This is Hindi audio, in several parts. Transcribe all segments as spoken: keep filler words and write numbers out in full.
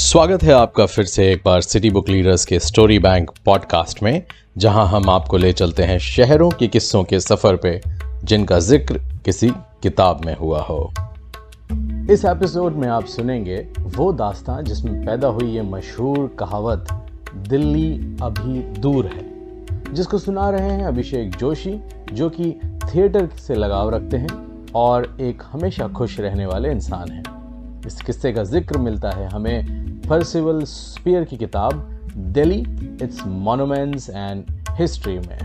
स्वागत है आपका फिर से एक बार सिटी बुक लीडर्स के स्टोरी बैंक पॉडकास्ट में, जहां हम आपको ले चलते हैं शहरों के किस्सों के सफ़र पे जिनका जिक्र किसी किताब में हुआ हो। इस एपिसोड में आप सुनेंगे वो दास्तान जिसमें पैदा हुई ये मशहूर कहावत दिल्ली अभी दूर है, जिसको सुना रहे हैं अभिषेक जोशी, जो कि थिएटर से लगाव रखते हैं और एक हमेशा खुश रहने वाले इंसान हैं। इस किस्से का जिक्र मिलता है हमें पर्सिवल स्पीयर की किताब Delhi its monuments and history में।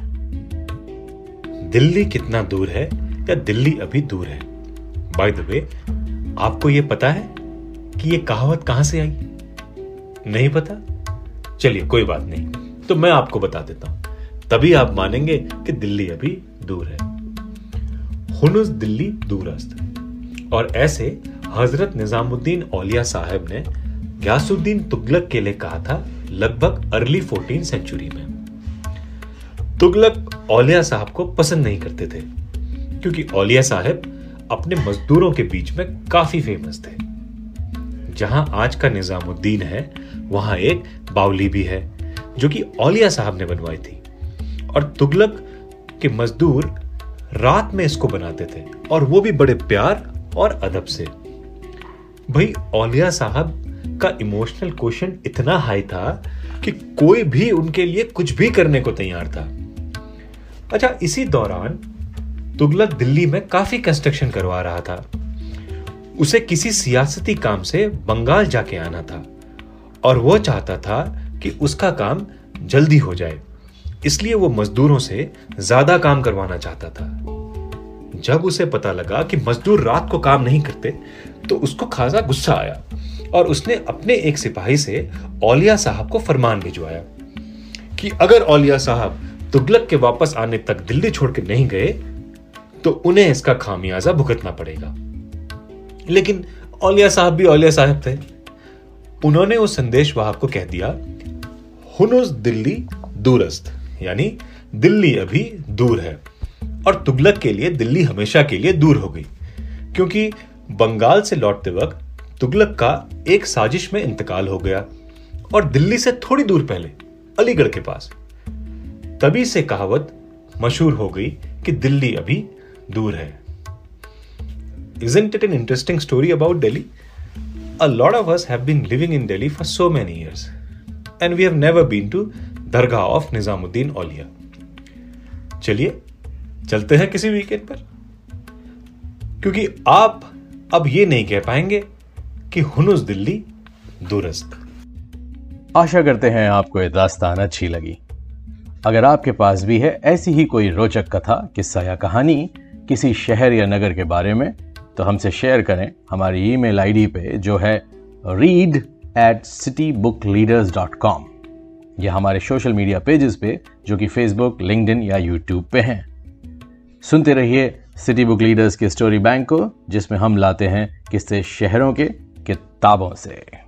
दिल्ली कितना दूर है या दिल्ली अभी दूर है? बाय द वे, आपको ये पता है कि ये कहावत कहां से आई? नहीं पता? चलिए कोई बात नहीं, तो मैं आपको बता देता हूं, तभी आप मानेंगे कि दिल्ली अभी दूर है। हुनुस दिल्ली दूरस्त, और ऐसे हजरत निजामुद्दीन औलिया साहब ने यासुद्दीन तुगलक के लिए कहा था, लगभग अर्ली फोर्टीन सेंचुरी में। तुगलक औलिया साहब को पसंद नहीं करते थे क्योंकि औलिया साहब अपने मजदूरों के बीच में काफी फेमस थे। जहां आज का निजामुद्दीन है, वहां एक बावली भी है जो कि औलिया साहब ने बनवाई थी, और तुगलक के मजदूर रात में इसको बनाते थे, और वो भी बड़े प्यार और अदब से। भाई, औलिया साहब का इमोशनल क्वेश्चन इतना हाई था कि कोई भी उनके लिए कुछ भी करने को तैयार था। अच्छा, इसी दौरान तुगलक दिल्ली में काफी कंस्ट्रक्शन करवा रहा था। उसे किसी सियासती काम से बंगाल जाके आना था, और वो चाहता था कि उसका काम जल्दी हो जाए, इसलिए वो मजदूरों से ज्यादा काम करवाना चाहता था। जब उसे पता लगा कि मजदूर रात को काम नहीं करते, तो उसको खासा गुस्सा आया, और उसने अपने एक सिपाही से औलिया साहब को फरमान भिजवाया कि अगर औलिया साहब तुगलक के वापस आने तक दिल्ली छोड़ के नहीं गए तो उन्हें इसका खामियाजा भुगतना पड़ेगा। लेकिन औलिया साहब भी औलिया साहब थे, उन्होंने उस संदेश वाहक को कह दिया, हुनुस दिल्ली दूरस्त, यानी दिल्ली अभी दूर है। और तुगलक के लिए दिल्ली हमेशा के लिए दूर हो गई, क्योंकि बंगाल से लौटते वक्त तुगलक का एक साजिश में इंतकाल हो गया, और दिल्ली से थोड़ी दूर पहले अलीगढ़ के पास। तभी से कहावत मशहूर हो गई कि दिल्ली अभी दूर है। Isn't it an interesting story about Delhi? A lot of us have been living in Delhi for so many years, and we have never been to Dargah of Nizamuddin Auliya. चलिए, चलते हैं किसी वीकेंड पर, क्योंकि आप अब ये नहीं कह पाएंगे कि हुनुस दिल्ली दूरस्त। आशा करते हैं आपको ये दास्तान अच्छी लगी। अगर आपके पास भी है ऐसी ही कोई रोचक कथा, किस्सा या कहानी किसी शहर या नगर के बारे में, तो हमसे शेयर करें हमारी ईमेल आईडी पे, जो है read at citybookleaders dot com, या हमारे सोशल मीडिया पेजेस पे जो कि फेसबुक, लिंक्डइन या यूट्यूब पे हैं। सुनते रहिए सिटी बुक लीडर्स के स्टोरी बैंक को, जिसमें हम लाते हैं किस्से शहरों के किताबों से।